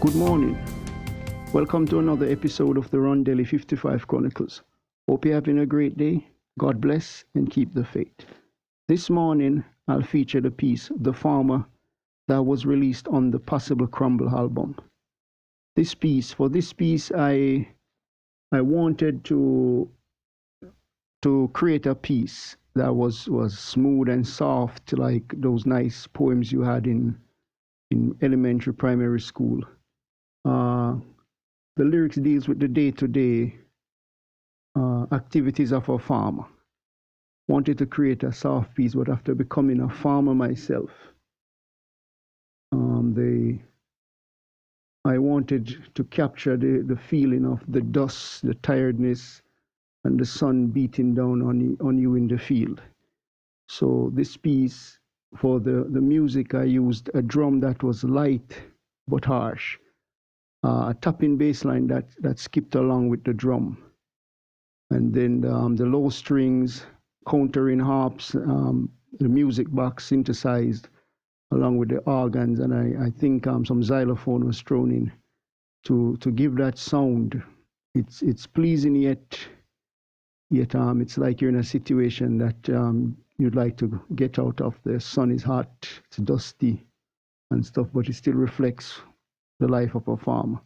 Good morning. Welcome to another episode of the Ron Delhi 55 Chronicles. Hope you're having a great day. God bless and keep the faith. This morning, I'll feature the piece, The Farmer, that was released on the Possible Crumble album. For this piece, I wanted to create a piece that was smooth and soft, like those nice poems you had in elementary, primary school. The lyrics deals with the day-to-day activities of a farmer. Wanted to create a soft piece, but after becoming a farmer myself, I wanted to capture the feeling of the dust, the tiredness, and the sun beating down on you in the field. So this piece, for the music, I used a drum that was light but harsh, a tapping bass line that skipped along with the drum, and then the low strings, countering harps, the music box synthesized along with the organs, and I think some xylophone was thrown in to give that sound. It's pleasing yet it's like you're in a situation that you'd like to get out of. The sun is hot, it's dusty and stuff, but it still reflects the life of a farmer.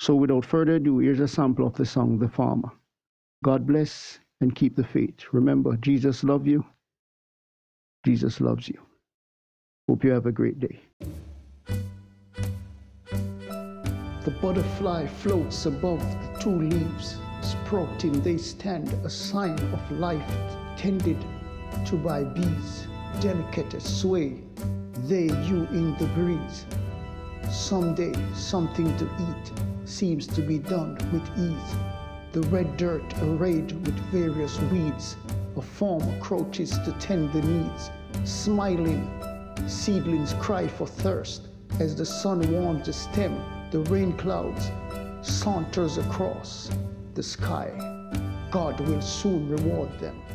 So without further ado, here's a sample of the song, The Farmer. God bless and keep the faith. Remember, Jesus loves you. Jesus loves you. Hope you have a great day. The butterfly floats above the two leaves. Sprouting, they stand, a sign of life tended to by bees. Delicate as sway, they you in the breeze. Someday, something to eat seems to be done with ease. The red dirt arrayed with various weeds, a farmer crouches to tend the needs. Smiling, seedlings cry for thirst. As the sun warms the stem, the rain clouds saunters across the sky. God will soon reward them.